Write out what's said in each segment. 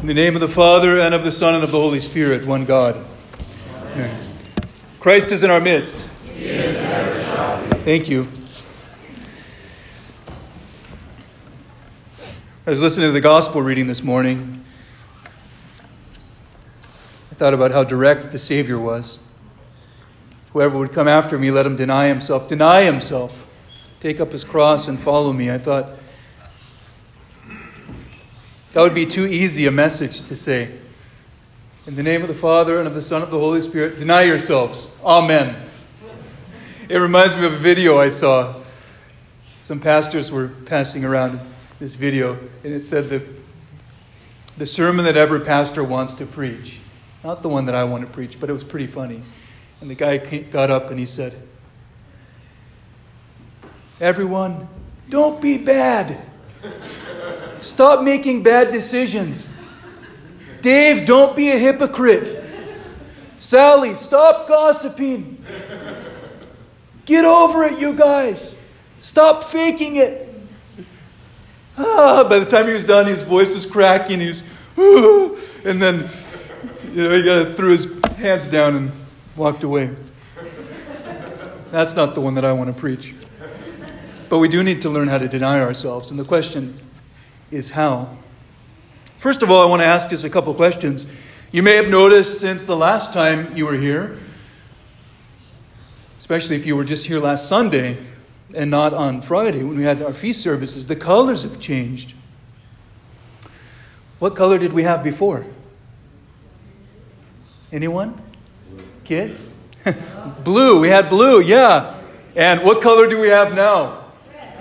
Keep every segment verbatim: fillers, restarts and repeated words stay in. In the name of the Father, and of the Son, and of the Holy Spirit, one God. Amen. Christ is in our midst. He is and ever shall be. Thank you. I was listening to the Gospel reading this morning. I thought about how direct the Savior was. Whoever would come after me, let him deny himself. Deny himself. Take up his cross and follow me. I thought, that would be too easy a message to say. In the name of the Father, and of the Son, and of the Holy Spirit, deny yourselves. Amen. It reminds me of a video I saw. Some pastors were passing around this video, and it said the, the sermon that every pastor wants to preach. Not the one that I want to preach, but it was pretty funny. And the guy got up and he said, "Everyone, don't be bad. Stop making bad decisions. Dave, don't be a hypocrite. Sally, stop gossiping. Get over it, you guys. Stop faking it." Ah, by the time he was done, his voice was cracking. He was, "Ooh," and then, you know, he got, threw his hands down and walked away. That's not the one that I want to preach. But we do need to learn how to deny ourselves. And the question is how. First of all, I want to ask us a couple questions. You may have noticed since the last time you were here, especially if you were just here last Sunday and not on Friday when we had our feast services, the colors have changed. What color did we have before? Anyone? Kids? Blue. We had blue, yeah. And what color do we have now?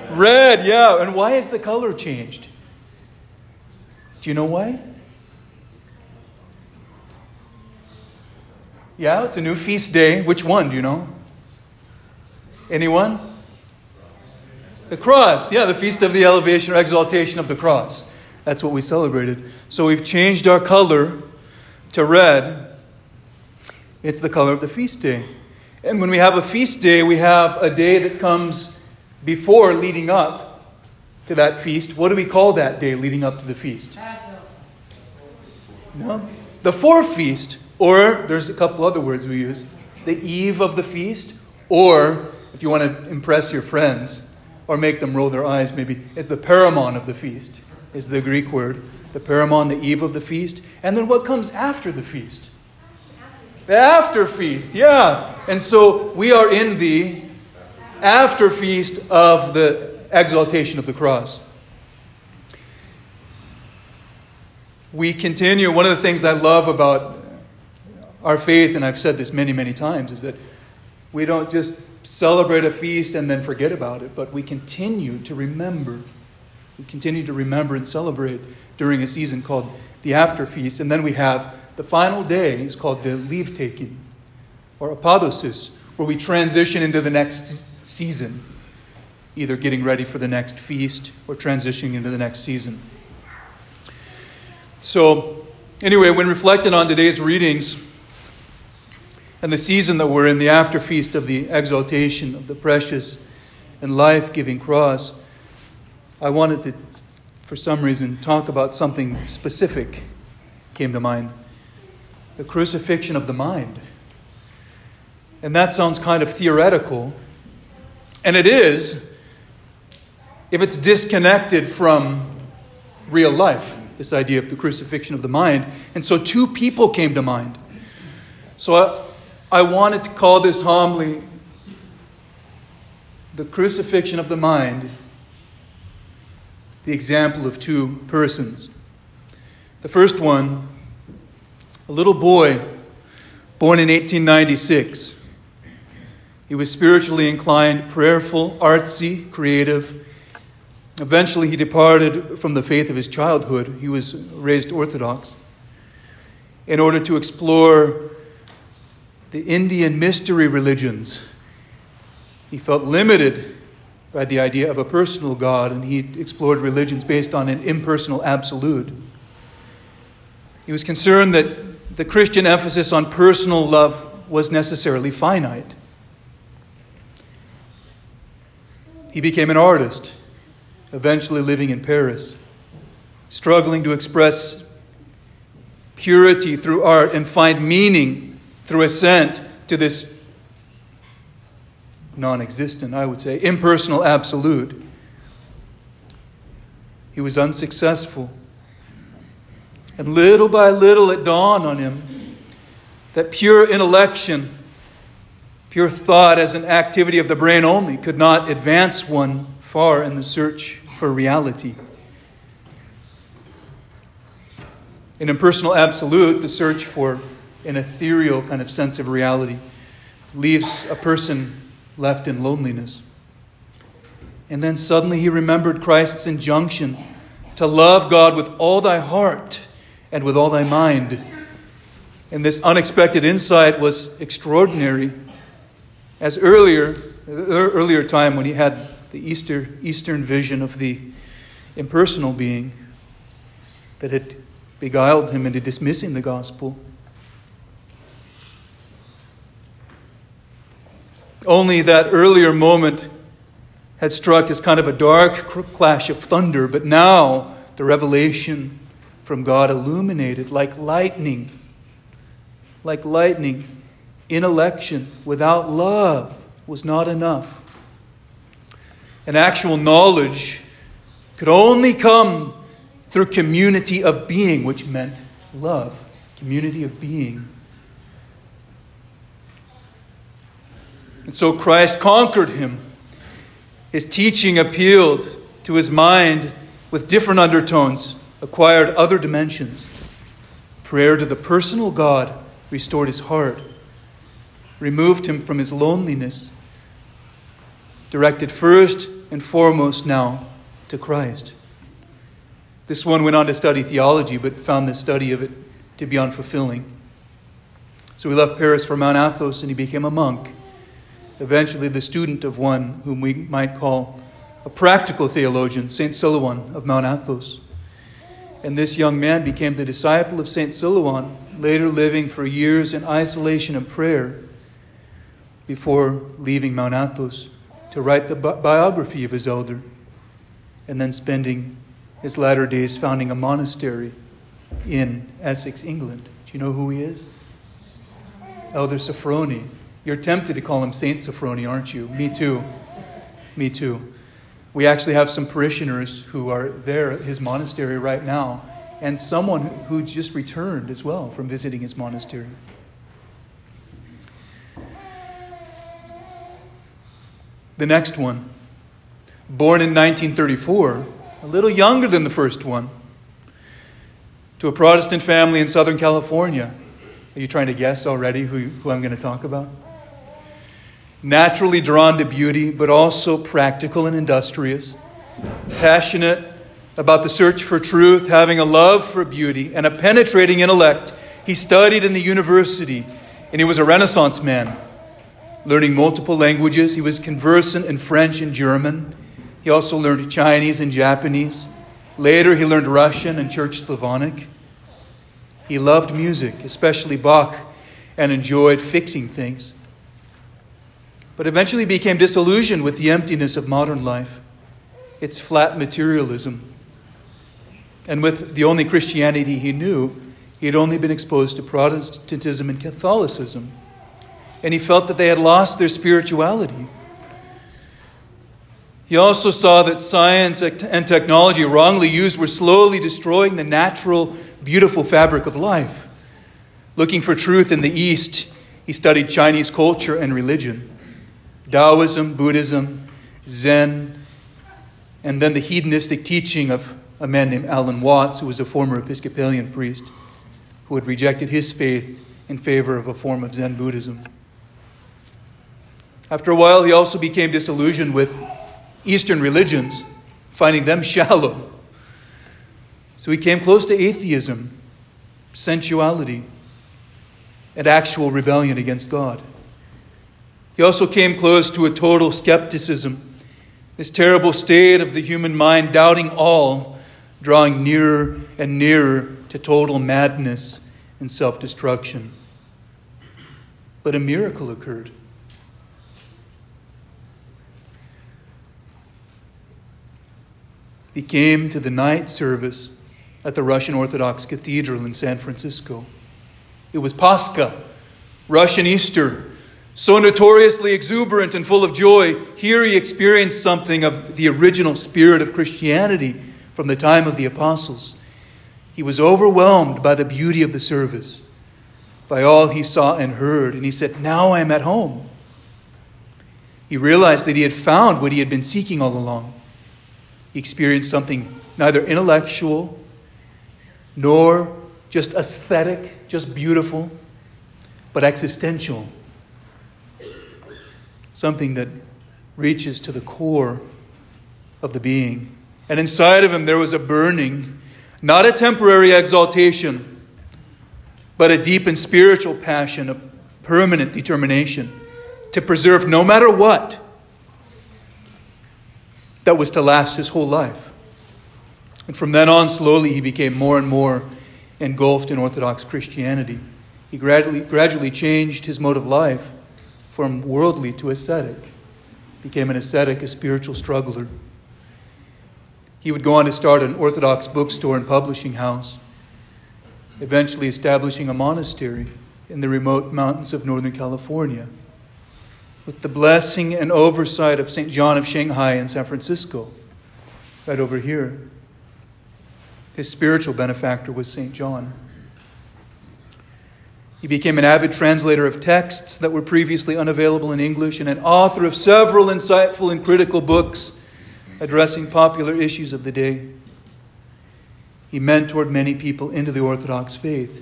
Red, yeah. And why has the color changed? Do you know why? Yeah, it's a new feast day. Which one, do you know? Anyone? The cross. Yeah, the Feast of the Elevation or Exaltation of the Cross. That's what we celebrated. So we've changed our color to red. It's the color of the feast day. And when we have a feast day, we have a day that comes before leading up to that feast. What do we call that day leading up to the feast? No, the forefeast, or there's a couple other words we use, the eve of the feast, or if you want to impress your friends or make them roll their eyes, maybe it's the paramon of the feast, is the Greek word. The paramon, the eve of the feast. And then what comes after the feast? The after feast, yeah. And so we are in the after feast of the Exaltation of the Cross. We continue. One of the things I love about our faith, and I've said this many, many times, is that we don't just celebrate a feast and then forget about it, but we continue to remember. We continue to remember and celebrate during a season called the After Feast. And then we have the final day, it's called the Leave Taking, or Apodosis, where we transition into the next season. Either getting ready for the next feast or transitioning into the next season. So, anyway, when reflecting on today's readings and the season that we're in, the after feast of the exaltation of the precious and life-giving cross, I wanted to, for some reason, talk about something specific came to mind. The crucifixion of the mind. And that sounds kind of theoretical. And it is, if it's disconnected from real life, this idea of the crucifixion of the mind. And so two people came to mind. So I, I wanted to call this homily the crucifixion of the mind, the example of two persons. The first one, a little boy born in eighteen ninety-six. He was spiritually inclined, prayerful, artsy, creative. Eventually, he departed from the faith of his childhood. He was raised Orthodox in order to explore the Indian mystery religions. He felt limited by the idea of a personal God, and he explored religions based on an impersonal absolute. He was concerned that the Christian emphasis on personal love was necessarily finite. He became an artist, eventually living in Paris, struggling to express purity through art and find meaning through assent to this non-existent, I would say, impersonal absolute. He was unsuccessful. And little by little it dawned on him that pure intellection, pure thought as an activity of the brain only, could not advance one far in the search for reality. An impersonal absolute, the search for an ethereal kind of sense of reality, leaves a person left in loneliness. And then suddenly he remembered Christ's injunction to love God with all thy heart and with all thy mind. And this unexpected insight was extraordinary. As earlier, the earlier time when he had the Easter, Eastern vision of the impersonal being that had beguiled him into dismissing the gospel. Only that earlier moment had struck as kind of a dark clash of thunder, but now the revelation from God illuminated like lightning, like lightning, intellection without love was not enough. And actual knowledge could only come through community of being, which meant love, community of being. And so Christ conquered him. His teaching appealed to his mind with different undertones, acquired other dimensions. Prayer to the personal God restored his heart, removed him from his loneliness, directed first and foremost now to Christ. This one went on to study theology, but found the study of it to be unfulfilling. So he left Paris for Mount Athos, and he became a monk, eventually the student of one whom we might call a practical theologian, Saint Silouan of Mount Athos. And this young man became the disciple of Saint Silouan, later living for years in isolation and prayer before leaving Mount Athos to write the bi- biography of his elder, and then spending his latter days founding a monastery in Essex, England. Do you know who he is? Elder Sophrony. You're tempted to call him Saint Sophrony, aren't you? Me too. Me too. We actually have some parishioners who are there at his monastery right now, and someone who just returned as well from visiting his monastery. The next one, born in nineteen thirty-four, a little younger than the first one, to a Protestant family in Southern California. Are you trying to guess already who, who I'm going to talk about? Naturally drawn to beauty, but also practical and industrious, passionate about the search for truth, having a love for beauty and a penetrating intellect. He studied in the university, and he was a Renaissance man, learning multiple languages. He was conversant in French and German. He also learned Chinese and Japanese. Later, he learned Russian and Church Slavonic. He loved music, especially Bach, and enjoyed fixing things. But eventually became disillusioned with the emptiness of modern life, its flat materialism. And with the only Christianity he knew, he had only been exposed to Protestantism and Catholicism. And he felt that they had lost their spirituality. He also saw that science and technology wrongly used were slowly destroying the natural, beautiful fabric of life. Looking for truth in the East, he studied Chinese culture and religion, Taoism, Buddhism, Zen, and then the hedonistic teaching of a man named Alan Watts, who was a former Episcopalian priest who had rejected his faith in favor of a form of Zen Buddhism. After a while, he also became disillusioned with Eastern religions, finding them shallow. So he came close to atheism, sensuality, and actual rebellion against God. He also came close to a total skepticism, this terrible state of the human mind, doubting all, drawing nearer and nearer to total madness and self-destruction. But a miracle occurred. He came to the night service at the Russian Orthodox Cathedral in San Francisco. It was Pascha, Russian Easter, so notoriously exuberant and full of joy. Here he experienced something of the original spirit of Christianity from the time of the apostles. He was overwhelmed by the beauty of the service, by all he saw and heard, and he said, "Now I am at home." He realized that he had found what he had been seeking all along. He experienced something neither intellectual nor just aesthetic, just beautiful, but existential. Something that reaches to the core of the being. And inside of him there was a burning, not a temporary exaltation, but a deep and spiritual passion, a permanent determination to preserve no matter what, that was to last his whole life. And from then on, slowly he became more and more engulfed in Orthodox Christianity. He gradually, gradually changed his mode of life from worldly to ascetic, became an ascetic, a spiritual struggler. He would go on to start an Orthodox bookstore and publishing house, eventually establishing a monastery in the remote mountains of Northern California, with the blessing and oversight of Saint John of Shanghai in San Francisco, right over here. His spiritual benefactor was Saint John. He became an avid translator of texts that were previously unavailable in English and an author of several insightful and critical books addressing popular issues of the day. He mentored many people into the Orthodox faith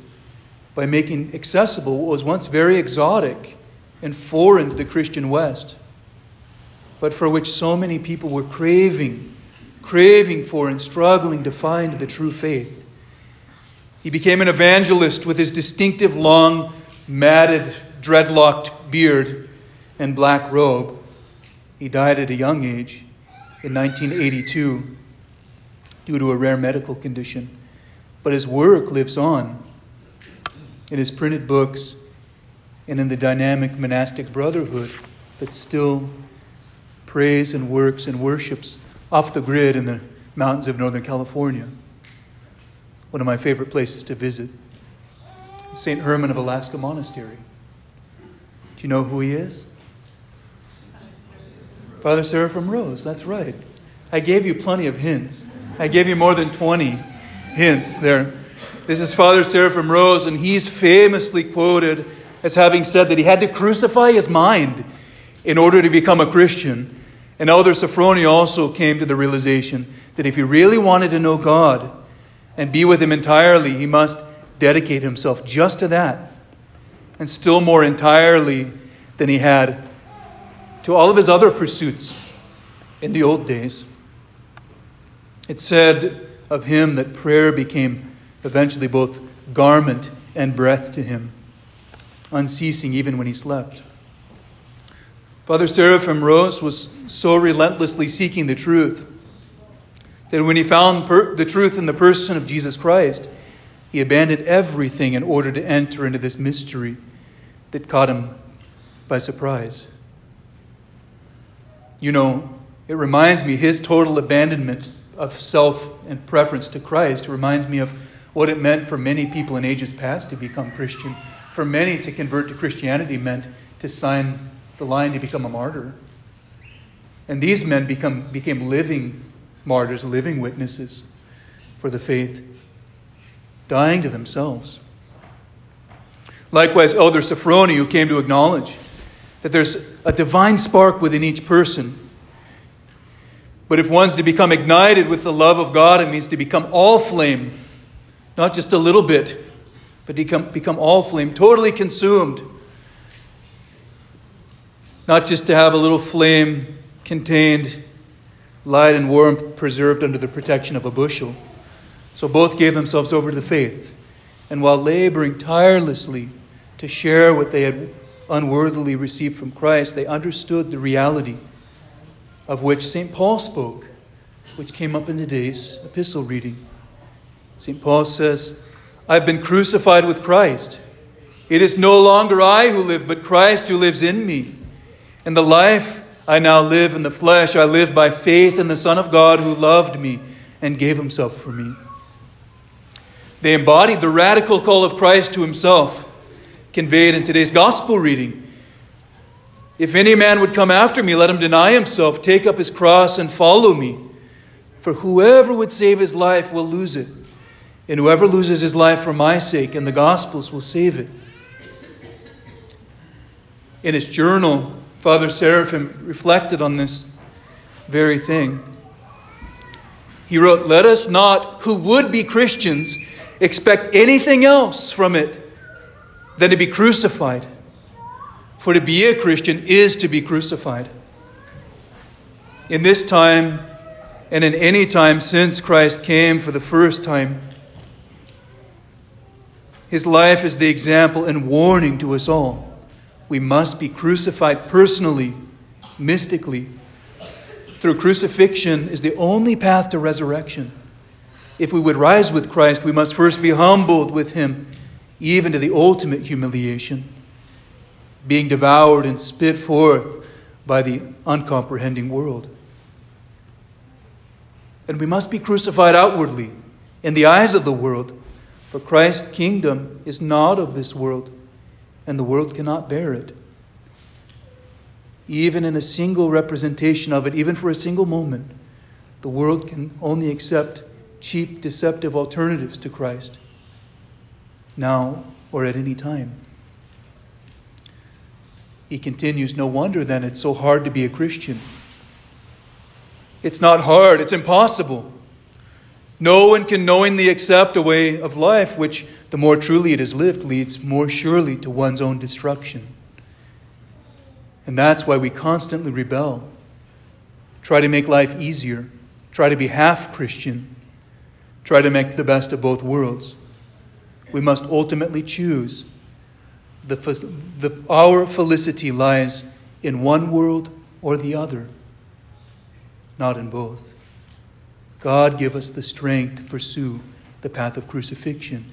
by making accessible what was once very exotic and foreign to the Christian West, but for which so many people were craving, craving for and struggling to find the true faith. He became an evangelist with his distinctive long, matted, dreadlocked beard and black robe. He died at a young age in nineteen eighty-two due to a rare medical condition. But his work lives on in his printed books and in the dynamic monastic brotherhood that still prays and works and worships off the grid in the mountains of Northern California. One of my favorite places to visit, Saint Herman of Alaska Monastery. Do you know who he is? Father Seraphim Rose, that's right. I gave you plenty of hints. I gave you more than twenty hints there. This is Father Seraphim Rose, and he's famously quoted as having said that he had to crucify his mind in order to become a Christian. And Elder Sophrony also came to the realization that if he really wanted to know God and be with him entirely, he must dedicate himself just to that, and still more entirely than he had to all of his other pursuits in the old days. It said of him that prayer became eventually both garment and breath to him, unceasing even when he slept. Father Seraphim Rose was so relentlessly seeking the truth that when he found per- the truth in the person of Jesus Christ, he abandoned everything in order to enter into this mystery that caught him by surprise. You know, it reminds me, his total abandonment of self and preference to Christ reminds me of what it meant for many people in ages past to become Christian. For many, to convert to Christianity meant to sign the line to become a martyr. And these men become became living martyrs, living witnesses for the faith, dying to themselves. Likewise, Elder Sophrony, who came to acknowledge that there's a divine spark within each person, but if one's to become ignited with the love of God, it means to become all flame, not just a little bit, but become, become all flame, totally consumed. Not just to have a little flame contained, light and warmth preserved under the protection of a bushel. So both gave themselves over to the faith, and while laboring tirelessly to share what they had unworthily received from Christ, they understood the reality of which Saint Paul spoke, which came up in today's epistle reading. Saint Paul says, "I've been crucified with Christ. It is no longer I who live, but Christ who lives in me. And the life I now live in the flesh, I live by faith in the Son of God who loved me and gave himself for me." They embodied the radical call of Christ to himself, conveyed in today's gospel reading. If any man would come after me, let him deny himself, take up his cross and follow me. For whoever would save his life will lose it. And whoever loses his life for my sake and the gospel's will save it. In his journal, Father Seraphim reflected on this very thing. He wrote, "Let us not, who would be Christians, expect anything else from it than to be crucified. For to be a Christian is to be crucified." In this time, and in any time since Christ came for the first time, his life is the example and warning to us all. We must be crucified personally, mystically. Through crucifixion is the only path to resurrection. If we would rise with Christ, we must first be humbled with him, even to the ultimate humiliation, being devoured and spit forth by the uncomprehending world. And we must be crucified outwardly, in the eyes of the world, for Christ's kingdom is not of this world, and the world cannot bear it. Even in a single representation of it, even for a single moment, the world can only accept cheap, deceptive alternatives to Christ, now or at any time. He continues, "No wonder then it's so hard to be a Christian." It's not hard, it's impossible. No one can knowingly accept a way of life which, the more truly it is lived, leads more surely to one's own destruction. And that's why we constantly rebel, try to make life easier, try to be half Christian, try to make the best of both worlds. We must ultimately choose. The, the, our felicity lies in one world or the other, not in both. God give us the strength to pursue the path of crucifixion.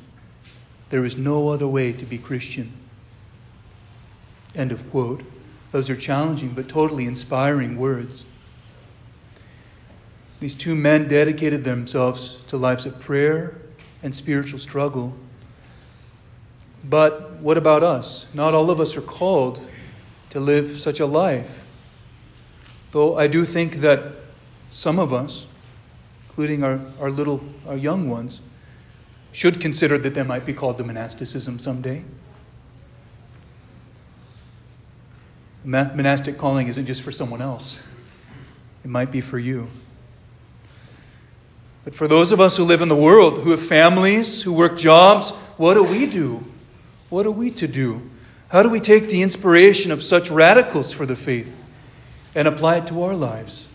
There is no other way to be Christian. End of quote. Those are challenging but totally inspiring words. These two men dedicated themselves to lives of prayer and spiritual struggle. But what about us? Not all of us are called to live such a life. Though I do think that some of us, including our, our little, our young ones, should consider that they might be called to monasticism someday. The monastic calling isn't just for someone else. It might be for you. But for those of us who live in the world, who have families, who work jobs, what do we do? What are we to do? How do we take the inspiration of such radicals for the faith and apply it to our lives?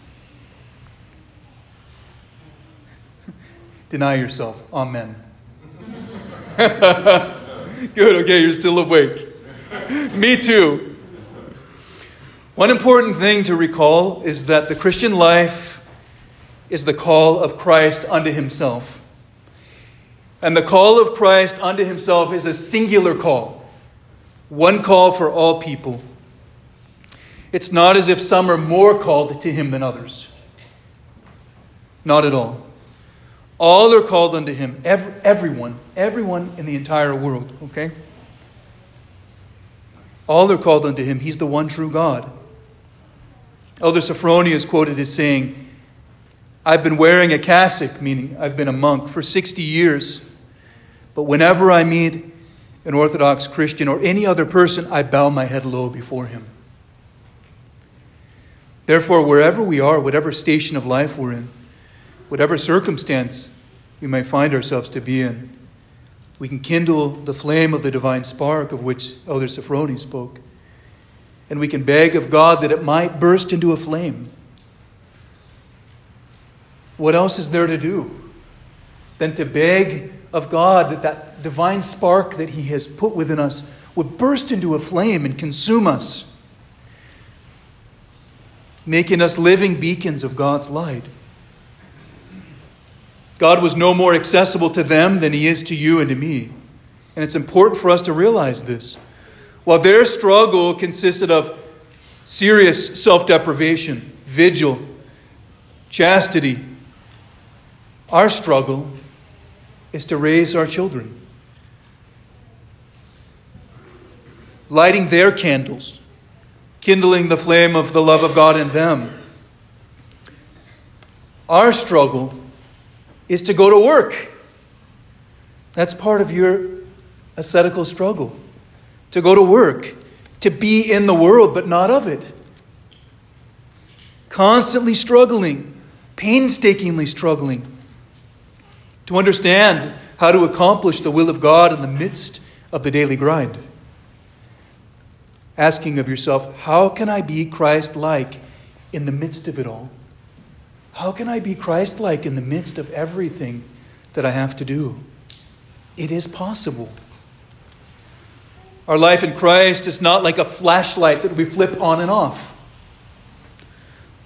Deny yourself. Amen. Good, okay, you're still awake. Me too. One important thing to recall is that the Christian life is the call of Christ unto himself. And the call of Christ unto himself is a singular call. One call for all people. It's not as if some are more called to him than others. Not at all. All are called unto him, every, everyone, everyone in the entire world, okay? All are called unto him. He's the one true God. Elder Sophrony is quoted as saying, "I've been wearing a cassock," meaning I've been a monk, "for sixty years, but whenever I meet an Orthodox Christian or any other person, I bow my head low before him." Therefore, wherever we are, whatever station of life we're in, whatever circumstance we may find ourselves to be in, we can kindle the flame of the divine spark of which Elder Sophrony spoke. And we can beg of God that it might burst into a flame. What else is there to do than to beg of God that that divine spark that he has put within us would burst into a flame and consume us, making us living beacons of God's light. God was no more accessible to them than he is to you and to me. And it's important for us to realize this. While their struggle consisted of serious self-deprivation, vigil, chastity, our struggle is to raise our children. Lighting their candles, kindling the flame of the love of God in them. Our struggle is to go to work. That's part of your ascetical struggle. To go to work, to be in the world but not of it. Constantly struggling, painstakingly struggling to understand how to accomplish the will of God in the midst of the daily grind. Asking of yourself, how can I be Christ-like in the midst of it all? How can I be Christ-like in the midst of everything that I have to do? It is possible. Our life in Christ is not like a flashlight that we flip on and off.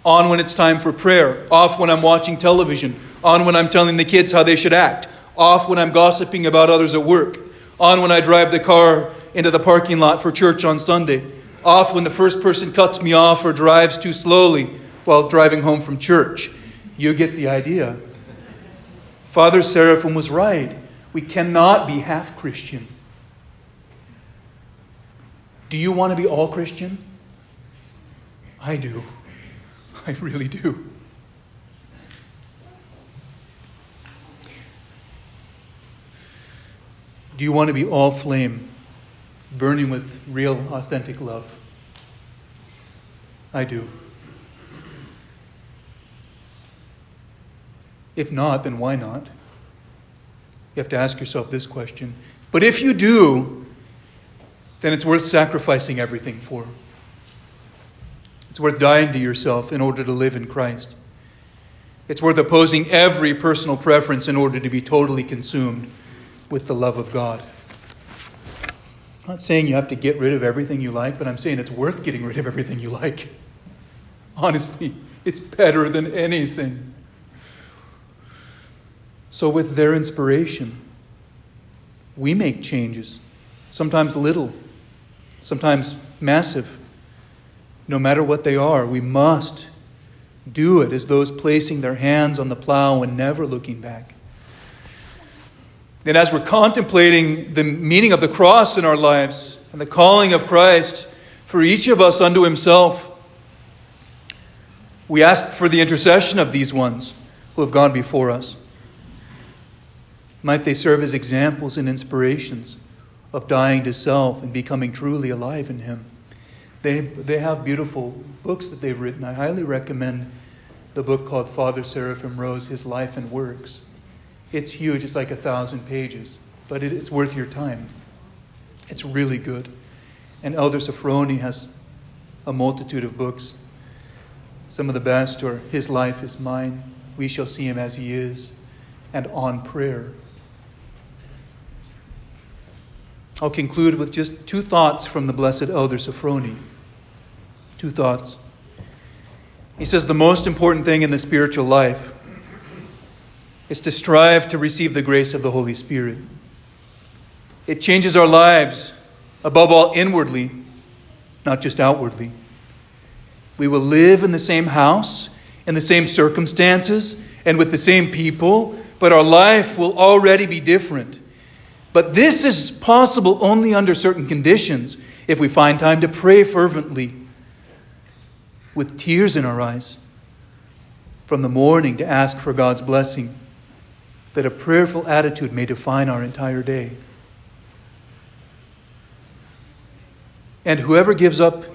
On when it's time for prayer. Off when I'm watching television. On when I'm telling the kids how they should act. Off when I'm gossiping about others at work. On when I drive the car into the parking lot for church on Sunday. Off when the first person cuts me off or drives too slowly while driving home from church. You get the idea. Father Seraphim was right. We cannot be half Christian. Do you want to be all Christian? I do. I really do. Do you want to be all flame, burning with real, authentic love? I do. If not, then why not? You have to ask yourself this question. But if you do, then it's worth sacrificing everything for. It's worth dying to yourself in order to live in Christ. It's worth opposing every personal preference in order to be totally consumed with the love of God. I'm not saying you have to get rid of everything you like, but I'm saying it's worth getting rid of everything you like. Honestly, it's better than anything. So with their inspiration, we make changes, sometimes little, sometimes massive. No matter what they are, we must do it as those placing their hands on the plow and never looking back. And as we're contemplating the meaning of the cross in our lives and the calling of Christ for each of us unto himself, we ask for the intercession of these ones who have gone before us. Might they serve as examples and inspirations of dying to self and becoming truly alive in Him. They, they have beautiful books that they've written. I highly recommend the book called Father Seraphim Rose, His Life and Works. It's huge. It's like a thousand pages. But it, it's worth your time. It's really good. And Elder Sophrony has a multitude of books. Some of the best are His Life is Mine, We Shall See Him as He Is, and On Prayer. I'll conclude with just two thoughts from the Blessed Elder Sophrony. Two thoughts. He says the most important thing in the spiritual life is to strive to receive the grace of the Holy Spirit. It changes our lives, above all inwardly, not just outwardly. We will live in the same house, in the same circumstances, and with the same people, but our life will already be different. But this is possible only under certain conditions, if we find time to pray fervently with tears in our eyes from the morning to ask for God's blessing, that a prayerful attitude may define our entire day. And whoever gives up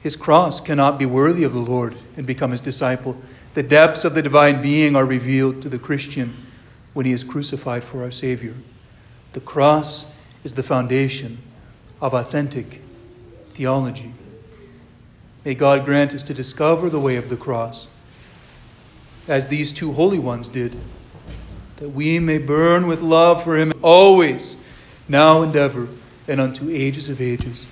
his cross cannot be worthy of the Lord and become his disciple. The depths of the divine being are revealed to the Christian when he is crucified for our Savior. The cross is the foundation of authentic theology. May God grant us to discover the way of the cross, as these two holy ones did, that we may burn with love for Him always, now and ever, and unto ages of ages.